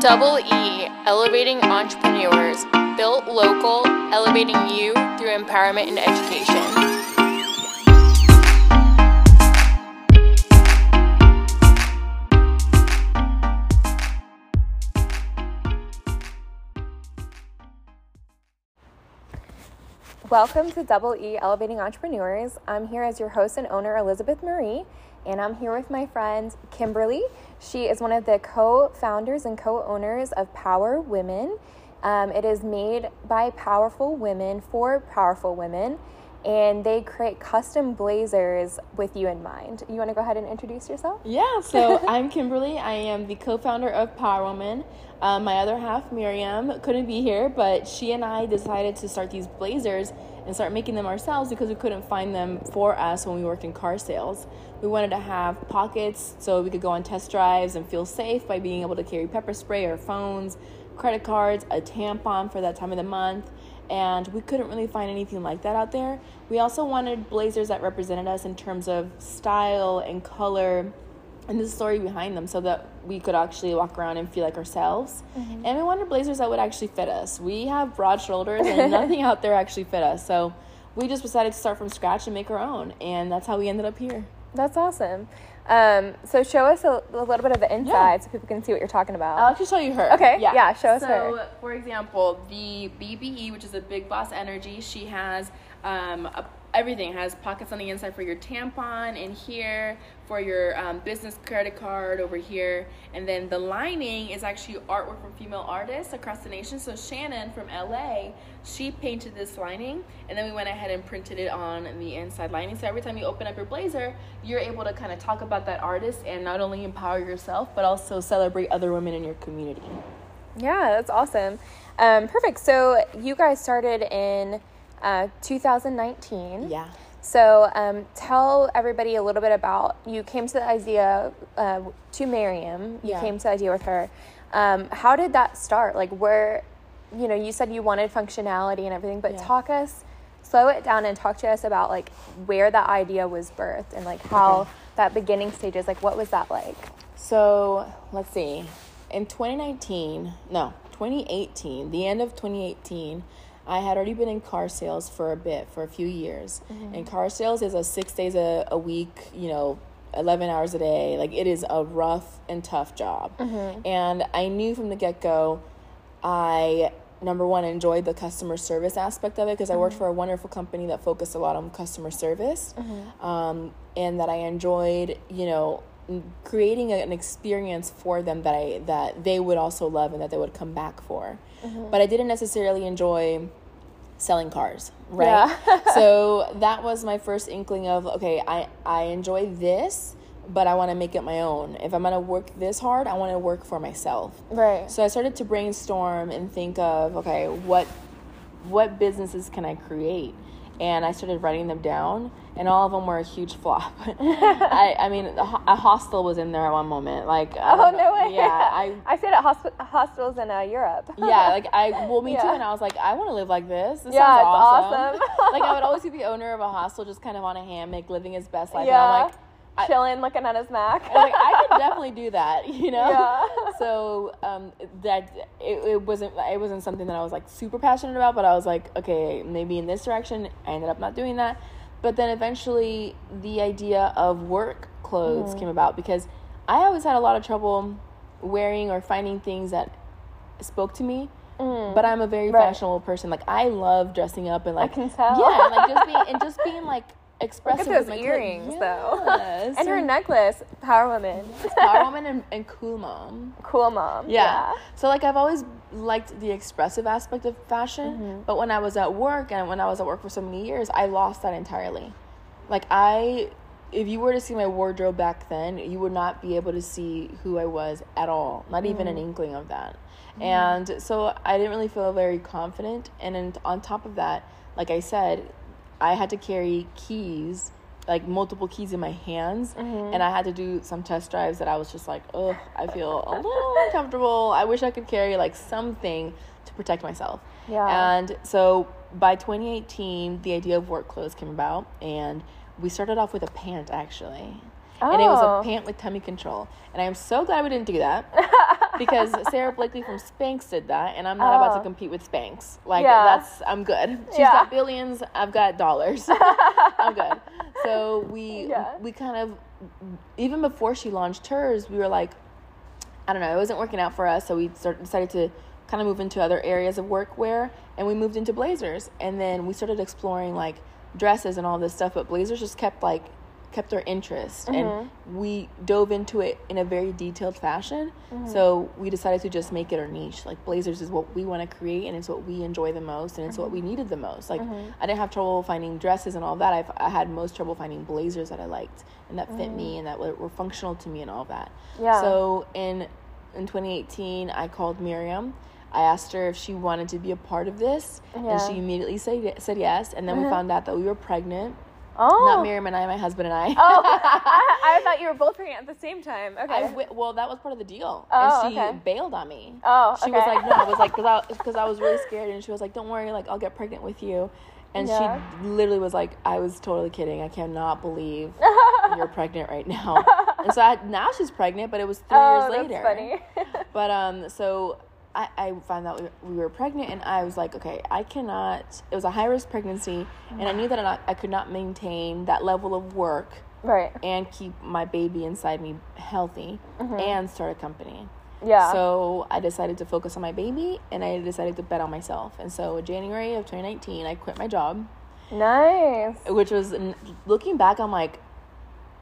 Double E, elevating entrepreneurs. Built local, elevating you through empowerment and education. Welcome to Double E, Elevating Entrepreneurs. I'm here as your host and owner, Elizabeth Marie, and I'm here with my friend, Kimberly. She is one of the co-founders and co-owners of Power Women. It is made by powerful women for powerful women, and they create custom blazers with you in mind. You want to go ahead and introduce yourself? Yeah, so I'm Kimberly. I am the co-founder of Power Women. My other half, Miriam, couldn't be here, but she and I decided to start these blazers and start making them ourselves because we couldn't find them for us when we worked in car sales. We wanted to have pockets so we could go on test drives and feel safe by being able to carry pepper spray or phones, credit cards, a tampon for that time of the month, and we couldn't really find anything like that out there. We also wanted blazers that represented us in terms of style and color and the story behind them so that we could actually walk around and feel like ourselves. Mm-hmm. And we wanted blazers that would actually fit us. We have broad shoulders and nothing out there actually fit us. So we just decided to start from scratch and make our own. And that's how we ended up here. That's awesome. So show us a little bit of the inside so people can see what you're talking about. I'll actually show you her. Okay. Yeah show us her. So, for example, the BBE, which is a Big Boss Energy, she has everything. It has pockets on the inside for your tampon, in here for your business credit card, over here. And then the lining is actually artwork from female artists across the nation. So Shannon from LA, she painted this lining, and then we went ahead and printed it on the inside lining. So every time you open up your blazer, you're able to kind of talk about that artist and not only empower yourself, but also celebrate other women in your community. Yeah, that's awesome. Perfect. So you guys started in 2019. Yeah. So tell everybody a little bit about, you came to the idea to Miriam. You came to the idea with her. How did that start? Like, where, you know, you said you wanted functionality and everything, but slow it down and talk to us about like where the idea was birthed and like how that beginning stages, like what was that like? So let's see. In 2018, the end of 2018, I had already been in car sales for a few years. Mm-hmm. And car sales is a 6 days a week, 11 hours a day. Like, it is a rough and tough job. Mm-hmm. And I knew from the get-go, I, number one, enjoyed the customer service aspect of it because mm-hmm. I worked for a wonderful company that focused a lot on customer service. Mm-hmm. And that I enjoyed, creating an experience for them that they would also love and that they would come back for. Mm-hmm. But I didn't necessarily enjoy selling cars, right? Yeah. So that was my first inkling of, okay, I enjoy this, but I want to make it my own. If I'm going to work this hard, I want to work for myself. Right. So I started to brainstorm and think of, okay, what businesses can I create? And I started writing them down, and all of them were a huge flop. I mean, a hostel was in there at one moment. Like, oh, no way. Yeah, I stayed at hostels in Europe. Yeah, like, me too, and I was like, I want to live like this. This sounds awesome. Like, I would always see the owner of a hostel just kind of on a hammock, living his best life, and I'm like, chilling, looking at his Mac. Like, I could definitely do that, Yeah. So that it wasn't something that I was like super passionate about, but I was like, okay, maybe in this direction. I ended up not doing that, but then eventually the idea of work clothes came about because I always had a lot of trouble wearing or finding things that spoke to me. Mm. But I'm a very fashionable person. Like, I love dressing up and like I can tell. Yeah, and like just being like. Expressive. Look at those earrings, though. Yes. And her necklace, Power Woman. Yes, Power Woman and Cool Mom. Cool Mom. Yeah. So, like, I've always liked the expressive aspect of fashion, mm-hmm. but when I was at work, and when I was at work for so many years, I lost that entirely. Like, if you were to see my wardrobe back then, you would not be able to see who I was at all. Not even an inkling of that. Mm-hmm. And so I didn't really feel very confident. And then on top of that, like I said, I had to carry keys, like multiple keys in my hands, mm-hmm. and I had to do some test drives that I was just like, ugh, I feel a little uncomfortable. I wish I could carry like something to protect myself. Yeah. And so by 2018, the idea of work clothes came about, and we started off with a pant, actually. Oh. And it was a pant with tummy control. And I am so glad we didn't do that. because Sarah Blakely from Spanx did that, and I'm not about to compete with Spanx. Like, I'm good. She's got billions, I've got dollars. I'm good. So we kind of, even before she launched hers, we were like, I don't know, it wasn't working out for us, so we decided to kind of move into other areas of workwear, and we moved into blazers, and then we started exploring, like, dresses and all this stuff, but blazers just kept our interest, and we dove into it in a very detailed fashion, so we decided to just make it our niche. Like, blazers is what we want to create, and it's what we enjoy the most, and it's what we needed the most. Like, I didn't have trouble finding dresses and all that. I had most trouble finding blazers that I liked, and that fit me, and that were functional to me, and all that. Yeah. So in 2018, I called Miriam. I asked her if she wanted to be a part of this, and she immediately said yes, and then we found out that we were pregnant. Oh. Not Miriam and I, my husband and I. Oh, I thought you were both pregnant at the same time. Okay. Well, that was part of the deal. Oh, and she bailed on me. Oh, okay. She was like, no, I was like, because I was really scared, and she was like, don't worry, like, I'll get pregnant with you. And she literally was like, I was totally kidding. I cannot believe you're pregnant right now. And so now she's pregnant, but it was 3 years later. Oh, that's funny. But, so... I found out we were pregnant, and I was like, okay, I cannot, it was a high-risk pregnancy, and I knew that I could not maintain that level of work and keep my baby inside me healthy and start a company. Yeah. So I decided to focus on my baby, and I decided to bet on myself. And so January of 2019, I quit my job. Nice. Which was, looking back, I'm like,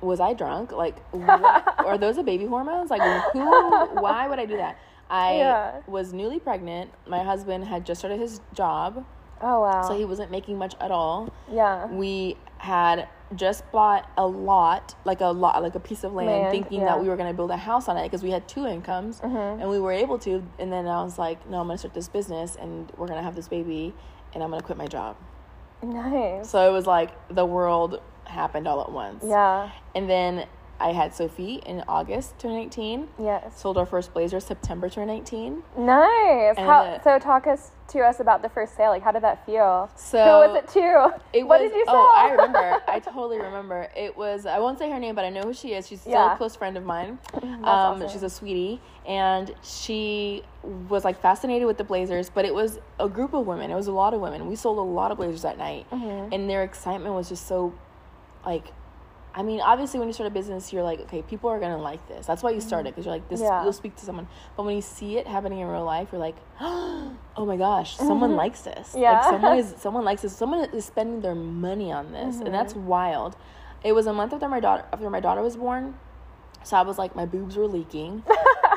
was I drunk? Like, what, are those the baby hormones? Like, why would I do that? I was newly pregnant. My husband had just started his job. Oh, wow. So he wasn't making much at all. Yeah. We had just bought a lot, like a piece of land, thinking that we were going to build a house on it because we had 2 incomes, and we were able to. And then I was like, no, I'm going to start this business, and we're going to have this baby, and I'm going to quit my job. Nice. So it was like the world happened all at once. Yeah. And then... I had Sophie in August 2019. Yes. Sold our first blazer September 2019. Nice. So talk to us about the first sale. Like, how did that feel? So who was it to? What did you sell? Oh, I remember. I totally remember. It was, I won't say her name, but I know who she is. She's still a close friend of mine. Awesome. She's a sweetie. And she was, like, fascinated with the blazers, but it was a group of women. It was a lot of women. We sold a lot of blazers that night. Mm-hmm. And their excitement was just so, like... I mean, obviously, when you start a business, you're like, okay, people are going to like this. That's why you started, because you're like, this, you'll speak to someone. But when you see it happening in real life, you're like, oh, my gosh, someone likes this. Yeah. Like, someone likes this. Someone is spending their money on this, and that's wild. It was a month after my daughter was born, so I was like, my boobs were leaking.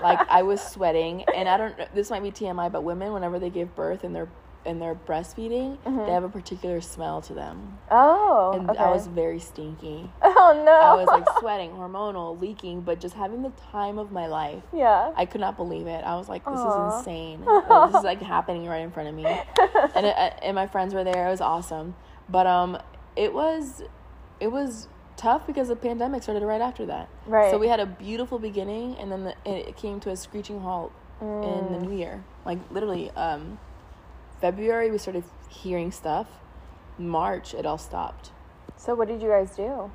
Like, I was sweating, and I don't know, this might be TMI, but women, whenever they give birth and they're breastfeeding, they have a particular smell to them. Oh, and I was very stinky. Oh, no. I was, like, sweating, hormonal, leaking, but just having the time of my life. Yeah. I could not believe it. I was like, this is insane. This is, like, happening right in front of me. And and my friends were there. It was awesome. But it was tough because the pandemic started right after that. Right. So we had a beautiful beginning, and then it came to a screeching halt in the new year. Like, literally, February, we started hearing stuff. March, it all stopped. So what did you guys do?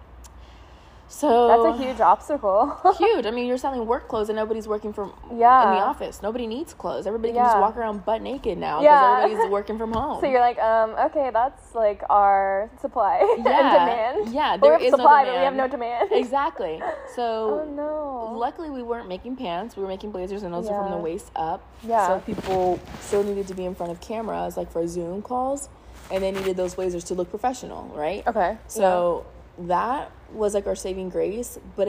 So that's a huge obstacle. Huge. I mean, you're selling work clothes, and nobody's working from in the office. Nobody needs clothes. Everybody can just walk around butt naked now because everybody's working from home. So you're like, okay, that's like our supply and demand. Yeah, there is supply, no demand. But we have no demand. Exactly. So luckily we weren't making pants. We were making blazers, and those were from the waist up. Yeah. So people still needed to be in front of cameras, like for Zoom calls, and they needed those blazers to look professional, right? Okay. So. Yeah. That was like our saving grace, but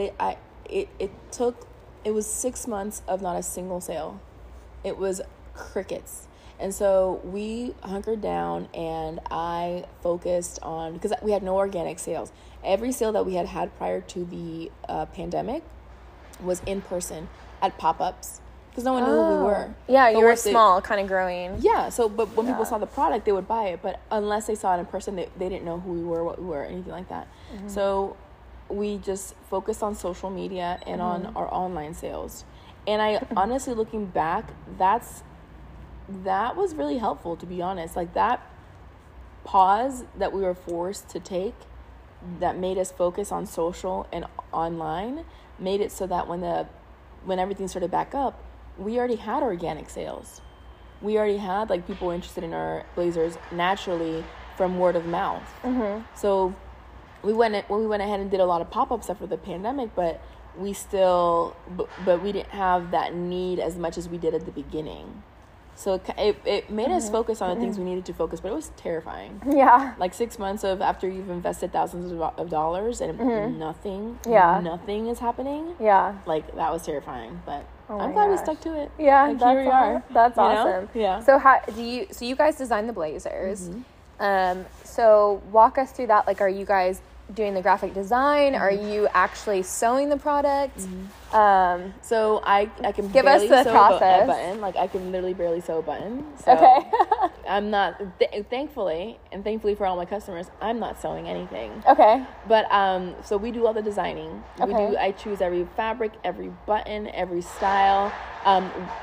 it was 6 months of not a single sale. It was crickets. And so we hunkered down, and I focused on, because we had no organic sales. Every sale that we had had prior to the pandemic was in person at pop-ups, because no one knew who we were. Yeah, but you were small, kind of growing. Yeah, so, but when people saw the product, they would buy it. But unless they saw it in person, they didn't know who we were, what we were, anything like that. Mm-hmm. So we just focused on social media and on our online sales. And I honestly, looking back, that was really helpful, to be honest. Like, that pause that we were forced to take that made us focus on social and online made it so that when everything started back up, we already had organic sales. We already had, like, people interested in our blazers naturally from word of mouth. Mm-hmm. So we went ahead and did a lot of pop-ups after the pandemic, but we still, but we didn't have that need as much as we did at the beginning. So it made us focus on the things we needed to focus, but it was terrifying. Yeah. Like 6 months of after you've invested thousands of dollars and nothing is happening. Yeah. Like, that was terrifying, but I'm glad we stuck to it. Yeah. Like, here we are. That's awesome. Know? Yeah. So so you guys designed the blazers. Mm-hmm. So walk us through that. Like, are you guys doing the graphic design? Mm-hmm. Are you actually sewing the product? Mm-hmm. So I can give barely us the sew process. A button. Like, I can literally barely sew a button. So okay. I'm not, thankfully for all my customers, I'm not sewing anything. Okay. But so we do all the designing. Okay. I choose every fabric, every button, every style.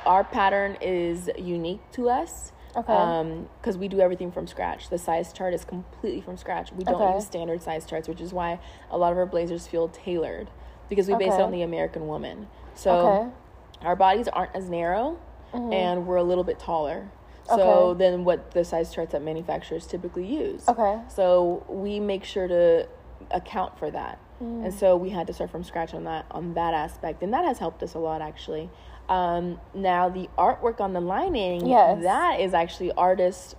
Our pattern is unique to us. Okay. Because we do everything from scratch. The size chart is completely from scratch. We don't use standard size charts, which is why a lot of our blazers feel tailored, because we base it on the American woman. So our bodies aren't as narrow, and we're a little bit taller. So than what the size charts that manufacturers typically use. Okay. So we make sure to account for that, and so we had to start from scratch on that aspect, and that has helped us a lot, actually. Now the artwork on the lining, that is actually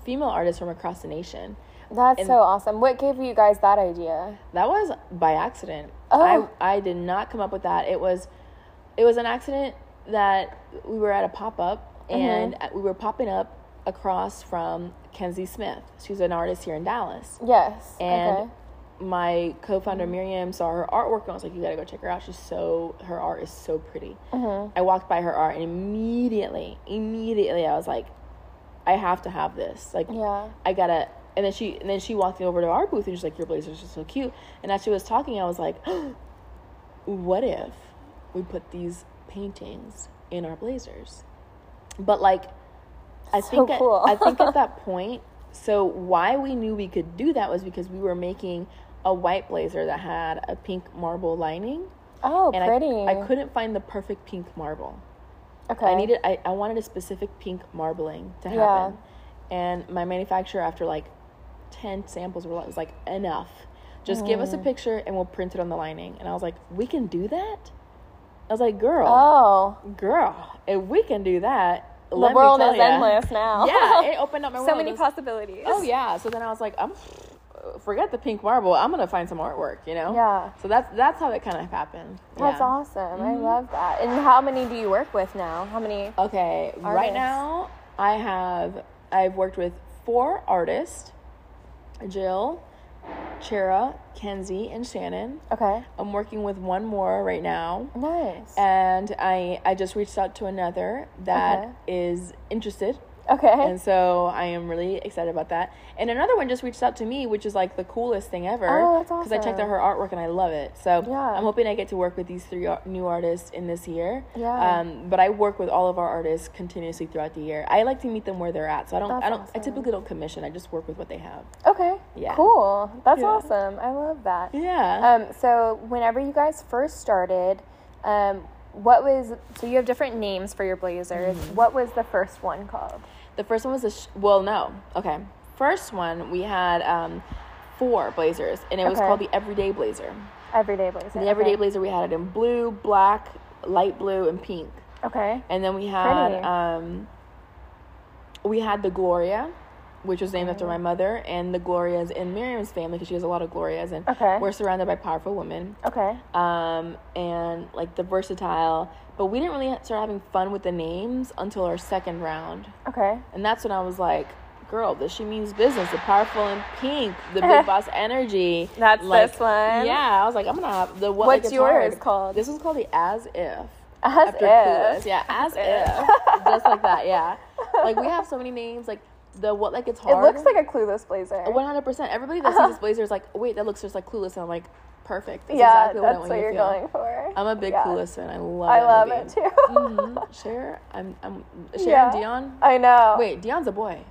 female artists from across the nation. That's so awesome. What gave you guys that idea? That was by accident. Oh. I did not come up with that. It was an accident that we were at a pop-up, and we were popping up across from Kenzie Smith. She's an artist here in Dallas. Yes. And my co-founder Miriam saw her artwork, and I was like, you gotta go check her out. Her art is so pretty. I walked by her art, and immediately I was like, I have to have this. Like, I gotta. And then she walked over to our booth, and she's like, your blazers are so cute. And as she was talking, I was like, what if we put these paintings in our blazers? But, like, cool. I think at that point, so why we knew we could do that was because we were making a white blazer that had a pink marble lining. Oh, and pretty. I couldn't find the perfect pink marble. Okay. I wanted a specific pink marbling to happen. And my manufacturer, after like 10 samples, was like, enough. Just give us a picture and we'll print it on the lining. And I was like, we can do that? I was like, girl, if we can do that, the world is endless now. Yeah, it opened up my world. So many possibilities. Oh, yeah. So then I was like, forget the pink marble. I'm going to find some artwork, you know? Yeah. So that's how it kind of happened. That's awesome. I love that. And how many do you work with now? How many artists? Right now, I've worked with 4 artists, Jill, Chera, Kenzie, and Shannon. Okay. I'm working with 1 more right now. Nice. And I just reached out to another that is interested. Okay. And so I am really excited about that. And another one just reached out to me, which is like the coolest thing ever. Oh, that's awesome. Because I checked out her artwork and I love it. So I'm hoping I get to work with these 3 new artists in this year. Yeah. But I work with all of our artists continuously throughout the year. I like to meet them where they're at. So I typically don't commission. I just work with what they have. Okay. Yeah. Cool. That's awesome. I love that. Yeah. So whenever you guys first started, you have different names for your blazers. Mm-hmm. What was the first one called? The first one was first one we had 4 blazers, and it was called the Everyday Blazer. Everyday Blazer. The Everyday Blazer, we had it in blue, black, light blue, and pink. Okay. And then we had the Gloria, which was named after my mother, and the Glorias in Miriam's family, because she has a lot of Glorias, and we're surrounded by powerful women. Okay. And like the versatile, but we didn't really start having fun with the names until our second round. Okay. And that's when I was like, girl, this she means business, the powerful and pink, the big boss energy. That's like, this one. Yeah, I was like, I'm gonna have the what. What's yours called? This was called the As If. As If. Clueless. Yeah, As If. Just like that, yeah. Like, we have so many names, like, the what, like, it's hard. It looks like a Clueless blazer. 100%. Everybody that sees this blazer is like, wait, that looks just like Clueless. And I'm like, perfect. That's exactly what I want you to feel. That's what you're going for. I'm a big Clueless fan. I love it too. Mm-hmm. Cher, I'm Dion. I know. Wait, Dion's a boy.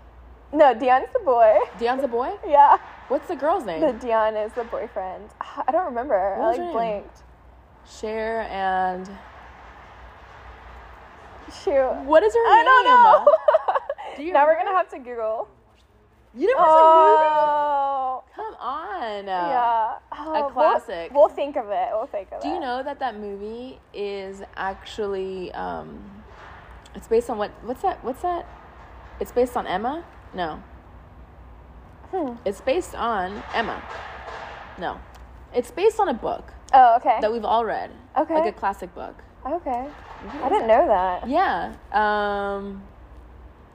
No, Dion's the boy. Dion's a boy. Yeah. What's the girl's name? The Dion is the boyfriend. I don't remember. What I was her name? Blanked. Cher and. Shoot. What is her name? I don't know. Now we're going to have to Google. Universal movie? Come on. Yeah. Oh, a classic. We'll think of it. Do you know that that movie is actually, it's based on what's that? It's based on Emma? No. It's based on Emma. No. It's based on a book. Oh, okay. That we've all read. Okay. Like a classic book. Okay. I didn't know that. Yeah.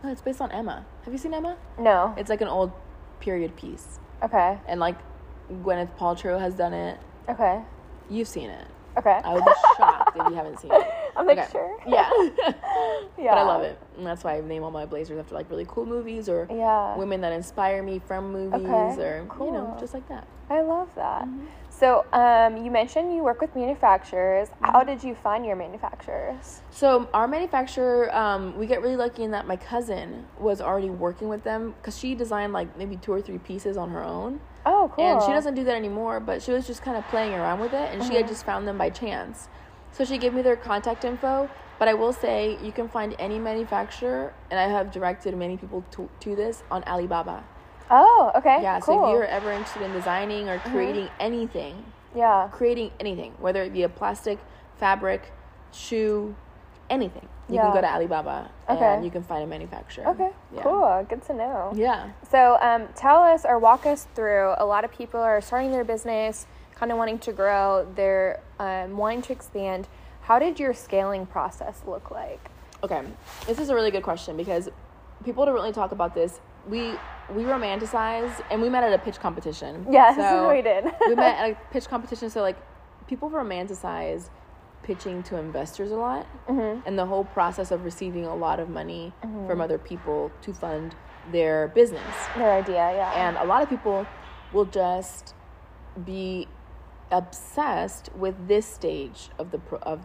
No, it's based on Emma. Have you seen Emma? No. It's like an old period piece. Okay. And like Gwyneth Paltrow has done it. Okay. You've seen it. Okay. I would be shocked if you haven't seen it. I'm like, sure. Yeah. But I love it. And that's why I name all my blazers after like really cool movies or women that inspire me from movies or, you know, just like that. I love that. Mm-hmm. So you mentioned you work with manufacturers. Mm-hmm. How did you find your manufacturers? So our manufacturer, we get really lucky in that my cousin was already working with them because she designed like maybe 2 or 3 pieces on her own. Oh, cool. And she doesn't do that anymore, but she was just kind of playing around with it, and she had just found them by chance. So she gave me their contact info, but I will say you can find any manufacturer, and I have directed many people to this on Alibaba. Oh, okay. Yeah, cool. So if you're ever interested in designing or creating anything, creating anything, whether it be a plastic, fabric, shoe, anything, you can go to Alibaba and you can find a manufacturer. Okay, cool. Good to know. Yeah. So tell us or walk us through, a lot of people are starting their business, kind of wanting to grow, they're wanting to expand. How did your scaling process look like? Okay, this is a really good question because people don't really talk about this. We romanticize, and we met at a pitch competition. Yes, so we did. We met at a pitch competition, so like people romanticize pitching to investors a lot, and the whole process of receiving a lot of money from other people to fund their business. Their idea, yeah. And a lot of people will just be obsessed with this stage of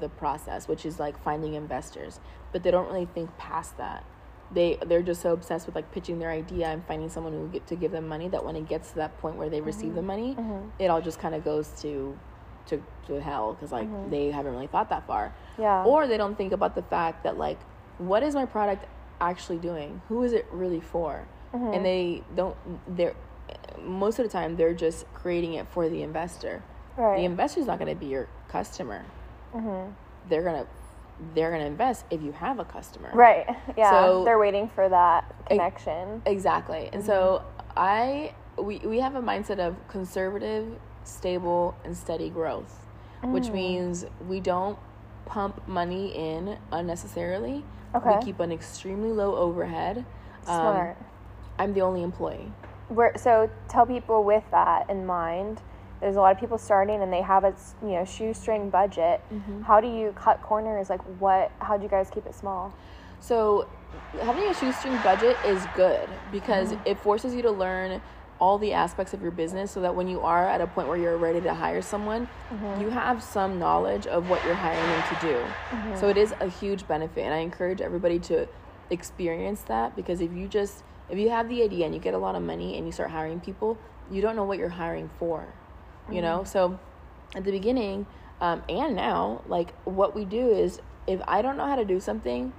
the process, which is like finding investors, but they don't really think past that. They're just so obsessed with like pitching their idea and finding someone who will get to give them money that when it gets to that point where they receive the money, it all just kind of goes to hell because like they haven't really thought that far. Yeah. Or they don't think about the fact that like, what is my product actually doing? Who is it really for? And most of the time they're just creating it for the investor. Right. The investor's not going to be your customer. They're gonna invest if you have a customer. Right. Yeah. So they're waiting for that connection. Exactly. And so we have a mindset of conservative, stable, and steady growth, which means we don't pump money in unnecessarily. Okay. We keep an extremely low overhead. Smart. I'm the only employee. So tell people with that in mind. There's a lot of people starting and they have a shoestring budget. How do you cut corners? Like how do you guys keep it small? So having a shoestring budget is good because it forces you to learn all the aspects of your business so that when you are at a point where you're ready to hire someone, you have some knowledge of what you're hiring them to do. So it is a huge benefit, and I encourage everybody to experience that because if you have the idea and you get a lot of money and you start hiring people, you don't know what you're hiring for. You know, so at the beginning and now, like what we do is if I don't know how to do something,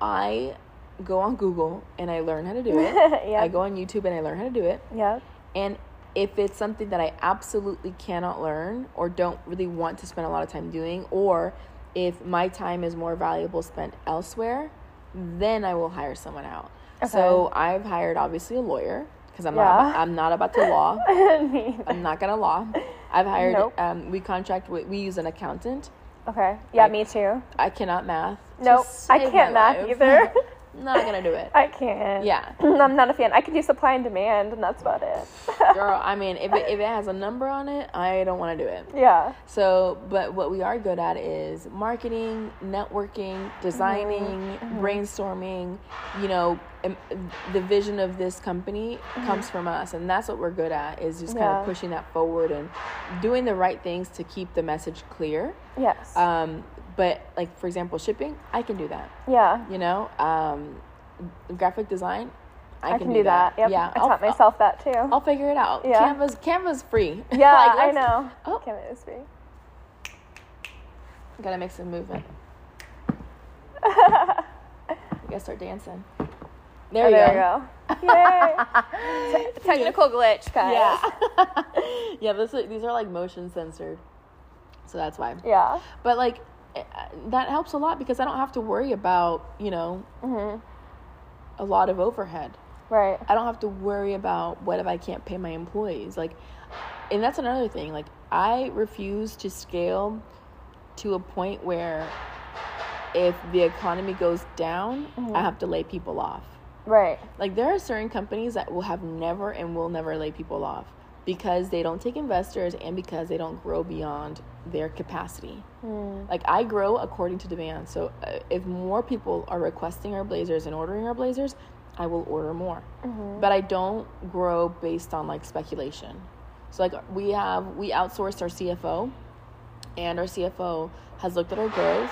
I go on Google and I learn how to do it. I go on YouTube and I learn how to do it. Yeah. And if it's something that I absolutely cannot learn or don't really want to spend a lot of time doing, or if my time is more valuable spent elsewhere, then I will hire someone out. Okay. So I've hired obviously a lawyer. Because I'm not about to law. I'm not gonna law. I've hired. Nope. We use an accountant. Okay. Yeah, me too. I cannot math. Nope. I can't math either. Not gonna do it. I can't. Yeah. I'm not a fan. I can do supply and demand, and that's about it. Girl, I mean, if it has a number on it, I don't want to do it. Yeah. So, but what we are good at is marketing, networking, designing, brainstorming. You know, the vision of this company comes from us, and that's what we're good at, is just kind of pushing that forward and doing the right things to keep the message clear. Yes. But, like, for example, shipping, I can do that. Yeah. You know, graphic design, I can do that. Yep. Yeah, I taught myself that, too. I'll figure it out. Yeah. Canva's free. Yeah, I know. Oh. Canva is free. Gotta make some movement. I gotta start dancing. There you go. Yay! Technical glitch, guys. Yeah. Yeah, these are like motion censored. So that's why. Yeah. But like that helps a lot because I don't have to worry about, you know, a lot of overhead. Right. I don't have to worry about what if I can't pay my employees. Like, and that's another thing. Like, I refuse to scale to a point where if the economy goes down, I have to lay people off. Right. Like, there are certain companies that will have never and will never lay people off because they don't take investors and because they don't grow beyond their capacity. Like, I grow according to demand. So if more people are requesting our blazers and ordering our blazers, I will order more. But I don't grow based on, like, speculation. So, like, we outsourced our CFO, and our CFO has looked at our growth,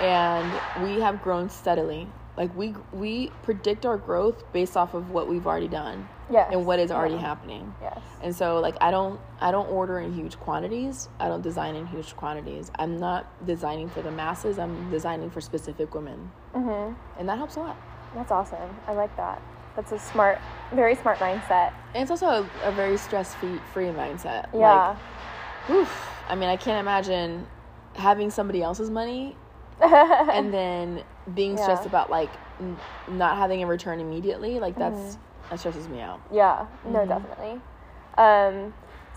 and we have grown steadily. Like, we predict our growth based off of what we've already done. Yes. And what is already happening. Yes. And so, like, I don't order in huge quantities. I don't design in huge quantities. I'm not designing for the masses. I'm designing for specific women. And that helps a lot. That's awesome. I like that. That's a smart, very smart mindset. And it's also a very stress-free mindset. Yeah. Like, oof. I mean, I can't imagine having somebody else's money and then being stressed about, like, not having a return immediately. Like, that stresses me out. Yeah. No, definitely.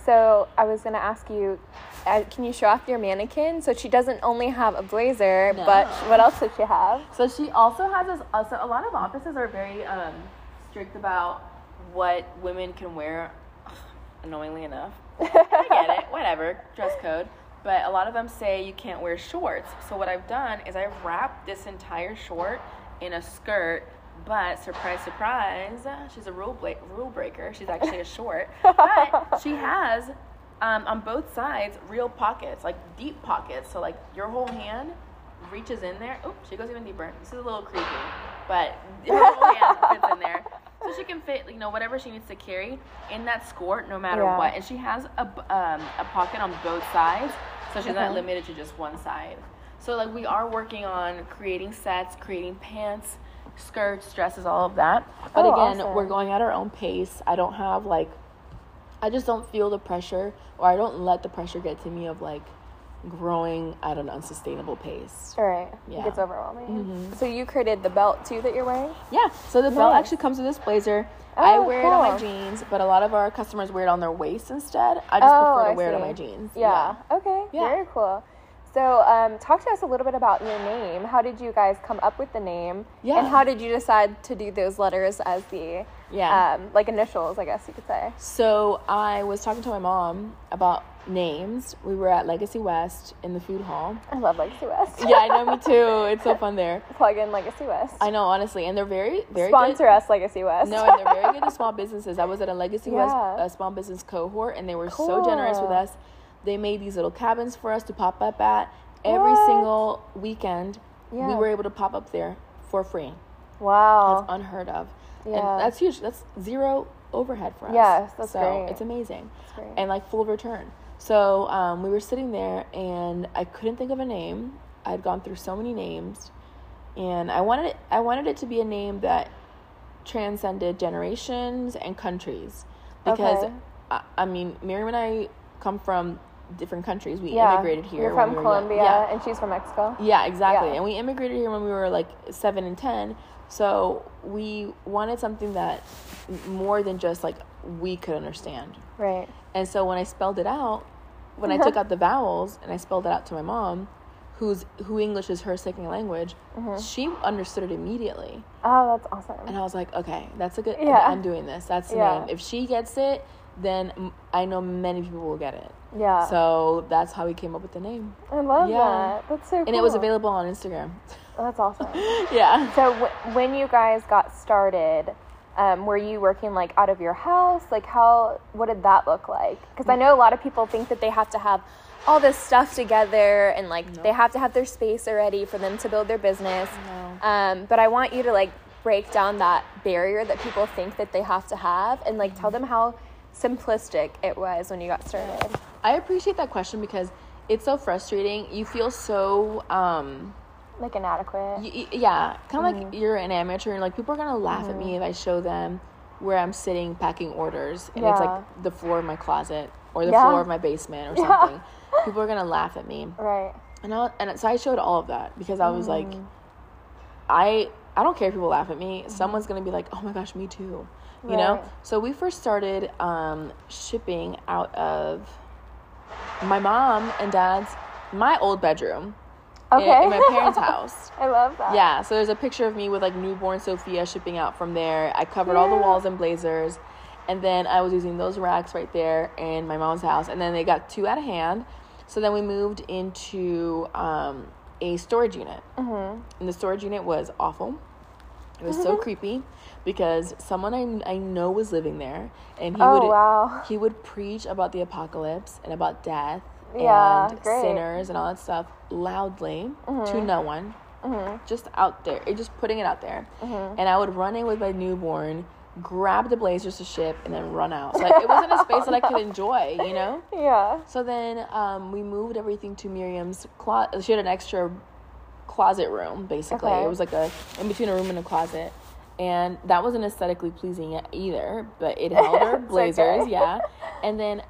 So I was going to ask you, can you show off your mannequin? So she doesn't only have a blazer, but what else did she have? So she also has this. Also, a lot of offices are very strict about what women can wear, annoyingly enough. I get it. Whatever. Dress code. But a lot of them say you can't wear shorts. So what I've done is I've wrapped this entire short in a skirt. But surprise, surprise, she's a rule breaker. She's actually a short. But she has, on both sides, real pockets, like deep pockets. So, like, your whole hand reaches in there. Oh, she goes even deeper. This is a little creepy. But her whole hand fits in there. So she can fit, you know, whatever she needs to carry in that skirt, no matter what. And she has a pocket on both sides. So she's not limited to just one side. So, like, we are working on creating sets, creating pants, skirts, dresses, all of that. But again, we're going at our own pace. I don't have, like, I just don't feel the pressure, or I don't let the pressure get to me of, like, growing at an unsustainable pace. All right. Yeah. It gets overwhelming. So you created the belt, too, that you're wearing? Yeah. So the belt actually comes with this blazer. Oh, I wear it on my jeans, but a lot of our customers wear it on their waist instead. I just prefer to wear it on my jeans. Yeah. Okay. Yeah. Very cool. So talk to us a little bit about your name. How did you guys come up with the name? Yeah. And how did you decide to do those letters as the, like, initials, I guess you could say? So I was talking to my mom about names. We were at Legacy West in the food hall. I love Legacy West. Yeah, I know, me too. It's so fun there. Plug in Legacy West. I know, honestly. And they're very, very Sponsor us, Legacy West. No, and they're very good to small businesses. I was at a Legacy West small business cohort, and they were so generous with us. They made these little cabins for us to pop up at every single weekend. Yeah. We were able to pop up there for free. Wow. That's unheard of. Yeah. And that's huge. That's zero overhead for us. Yes, that's great. So it's amazing. That's great. And, like, full return. So we were sitting there, and I couldn't think of a name. I'd gone through so many names, and I wanted it to be a name that transcended generations and countries. Because, I mean, Miriam and I come from different countries. We immigrated here. You're from Colombia, and she's from Mexico. Yeah, exactly. Yeah. And we immigrated here when we were, like, 7 and 10. So we wanted something that more than just, like, we could understand. Right. And so when I spelled it out, when I took out the vowels and I spelled it out to my mom, who English is her second language, she understood it immediately. Oh, that's awesome. And I was like, okay, that's a good. Yeah. I'm doing this. That's the name. If she gets it, then I know many people will get it. Yeah. So that's how we came up with the name. I love that. That's so cool. And it was available on Instagram. Oh, that's awesome. Yeah. So when you guys got started, were you working, like, out of your house? Like, what did that look like? Because I know a lot of people think that they have to have all this stuff together and, like, they have to have their space already for them to build their business. No. But I want you to, like, break down that barrier that people think that they have to have and, like, tell them how simplistic it was when you got started. I appreciate that question because it's so frustrating. You feel so Like inadequate. Yeah. Kind of like you're an amateur and like people are going to laugh at me if I show them where I'm sitting packing orders and it's like the floor of my closet or the floor of my basement or something. People are going to laugh at me. Right. And so I showed all of that because I was like, I don't care if people laugh at me. Someone's going to be like, oh my gosh, me too. You know? So we first started shipping out of my mom and dad's, my old bedroom. Okay. In my parents' house. I love that. Yeah. So there's a picture of me with like newborn Sophia shipping out from there. I covered all the walls in blazers. And then I was using those racks right there in my mom's house. And then they got too out of hand. So then we moved into a storage unit. Mm-hmm. And the storage unit was awful. It was so creepy because someone I know was living there. And he would preach about the apocalypse and about death. Yeah, and great. Sinners and all that stuff loudly to no one, just out there, just putting it out there. And I would run in with my newborn, grab the blazers to ship, and then run out. So like, it wasn't a space I could enjoy, you know? Yeah. So then we moved everything to Miriam's closet. She had an extra closet room, basically. Okay. It was like in between a room and a closet. And that wasn't aesthetically pleasing either, but it held her blazers, okay. Yeah. And then...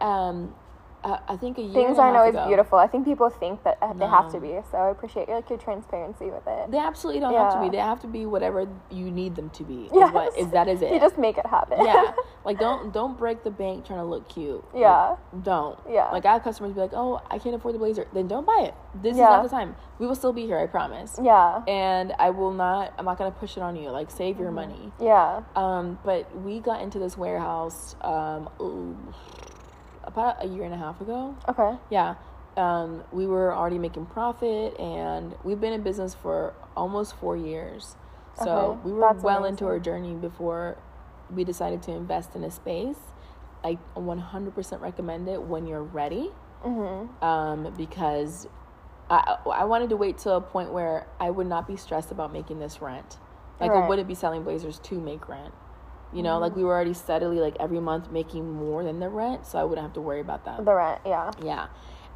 I think a year things aren't always beautiful. I think people think that they have to be. So I appreciate your transparency with it. They absolutely don't have to be. They have to be whatever you need them to be. Yes. That is it. You just make it happen. Yeah. Like don't break the bank trying to look cute. Yeah. Like, don't. Yeah. Like I have customers be like, oh, I can't afford the blazer. Then don't buy it. This is not the time. We will still be here. I promise. Yeah. And I'm not going to push it on you. Like save your money. Yeah. But we got into this warehouse, about a year and a half ago. Okay. Yeah. We were already making profit, and we've been in business for almost 4 years. So we were into our journey before we decided to invest in a space. I 100% recommend it when you're ready. Mm-hmm. Because I wanted to wait till a point where I would not be stressed about making this rent. Like I wouldn't be selling blazers to make rent. You know, like we were already steadily like every month making more than the rent, so I wouldn't have to worry about that. The rent, yeah. Yeah.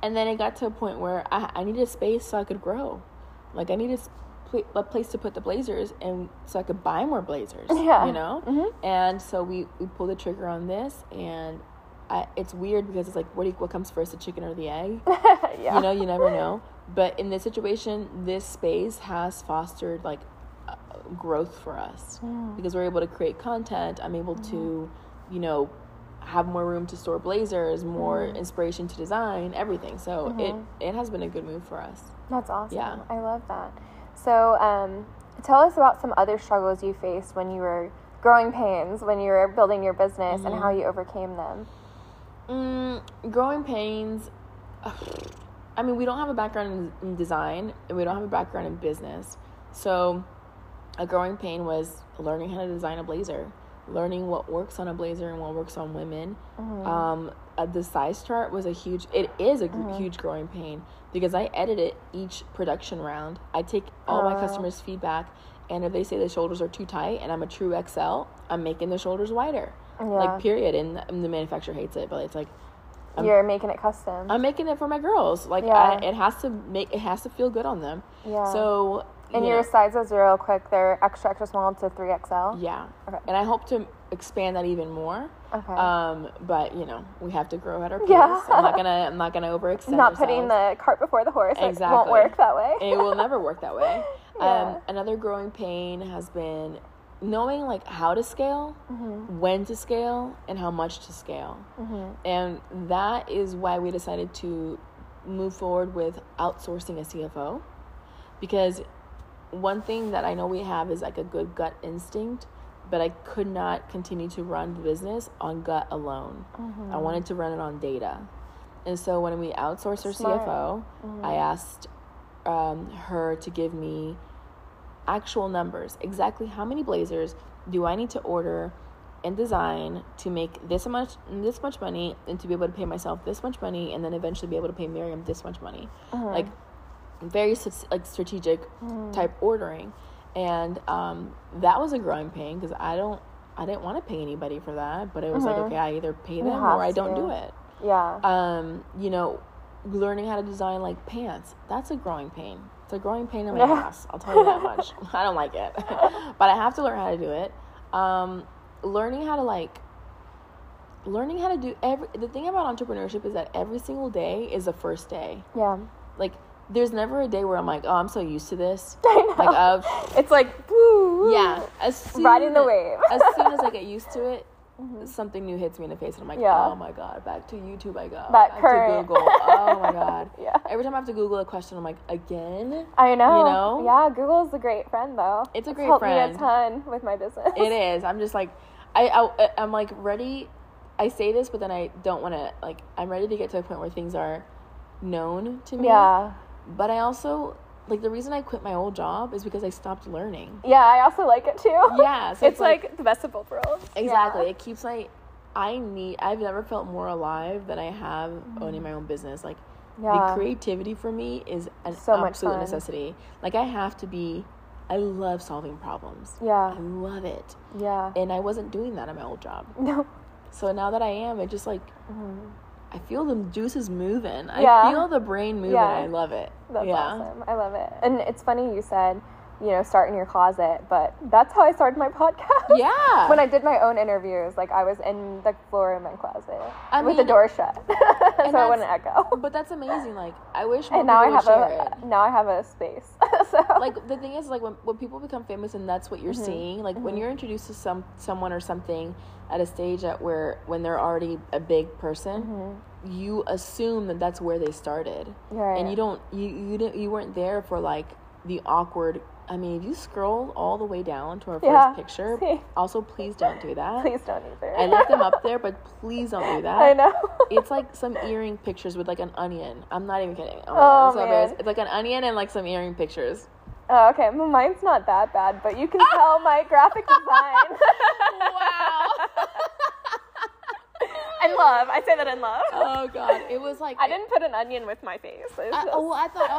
And then it got to a point where I needed space so I could grow. Like I needed a place to put the blazers and so I could buy more blazers, yeah. You know? Mm-hmm. And so we pulled the trigger on this, and it's weird because it's like what comes first, the chicken or the egg? Yeah. You know, you never know. But in this situation, this space has fostered like growth for us because we're able to create content. I'm able to, you know, have more room to store blazers, more inspiration to design, everything. So it has been a good move for us. That's awesome. Yeah. I love that. So tell us about some other struggles you faced when you were growing pains, when you were building your business and how you overcame them. Growing pains. I mean, we don't have a background in design and we don't have a background in business. So a growing pain was learning how to design a blazer, learning what works on a blazer and what works on women. Mm-hmm. The size chart was huge growing pain because I edited each production round. I take all my customers' feedback, and if they say the shoulders are too tight and I'm a true XL, I'm making the shoulders wider. Yeah. Like, period. And the manufacturer hates it, but it's like... You're making it custom. I'm making it for my girls. Like, yeah. It has to feel good on them. Yeah. So... And your sizes are real quick. They're extra, extra small to 3XL? Yeah. Okay. And I hope to expand that even more. Okay. But, you know, we have to grow at our pace. Yeah. I'm not gonna overextend ourselves. Not putting the cart before the horse. Exactly. It won't work that way. It will never work that way. Yeah. Another growing pain has been knowing, like, how to scale, when to scale, and how much to scale. Mm-hmm. And that is why we decided to move forward with outsourcing a CFO. Because... one thing that I know we have is like a good gut instinct, but I could not continue to run the business on gut alone. Mm-hmm. I wanted to run it on data. And so when we outsourced our CFO, I asked her to give me actual numbers. Exactly how many blazers do I need to order and design to make this much money and to be able to pay myself this much money and then eventually be able to pay Miriam this much money. Mm-hmm. Like, very like strategic type ordering, and that was a growing pain because I didn't want to pay anybody for that, but it was like, okay, I either pay them or I don't do it. Yeah. You know, learning how to design like pants, that's a growing pain. It's a growing pain in my ass. I'll tell you that much. I don't like it. But I have to learn how to do it. The thing about entrepreneurship is that every single day is the first day. Yeah. Like, there's never a day where I'm like, oh, I'm so used to this. Like, it's like, woo. Yeah. Riding the wave. As soon as I get used to it, mm-hmm. something new hits me in the face, and I'm like, oh my god, back to YouTube I go. Back to Google. Oh my god. Yeah. Every time I have to Google a question, I'm like, again? I know. You know? Yeah, Google's a great friend, though. It's helped me a ton with my business. It is. I'm just like, I'm like ready. I say this, but then I don't want to, like, I'm ready to get to a point where things are known to me. Yeah. But I also, like, the reason I quit my old job is because I stopped learning. Yeah, I also like it, too. Yeah. So it's like the best of both worlds. Exactly. Yeah. It keeps I've never felt more alive than I have owning my own business. Like, the creativity for me is an absolute necessity. Like, I love solving problems. Yeah. I love it. Yeah. And I wasn't doing that at my old job. No. So now that I am, it just like, I feel the juices moving. Yeah. I feel the brain moving. Yeah. I love it. That's awesome. I love it. And it's funny you said, you know, start in your closet, but that's how I started my podcast. Yeah. When I did my own interviews, like I was in the floor in my closet with the door shut, so it wouldn't echo. But that's amazing. Like I wish more people would share it. Now I have a space. So like the thing is, like when people become famous and that's what you're seeing, like when you're introduced to someone or something at a stage when they're already a big person. You assume that that's where they started, right. And you weren't there for like the awkward. I mean, if you scroll all the way down to our first picture, also please don't do that. Please don't either. I left them up there, but please don't do that. I know. It's like some earring pictures with like an onion. I'm not even kidding. Oh man. It's like an onion and like some earring pictures. Oh, okay. Well, mine's not that bad, but you can tell my graphic design. Wow. In love. I say that in love. Oh, God. It was like... I didn't put an onion with my face. I was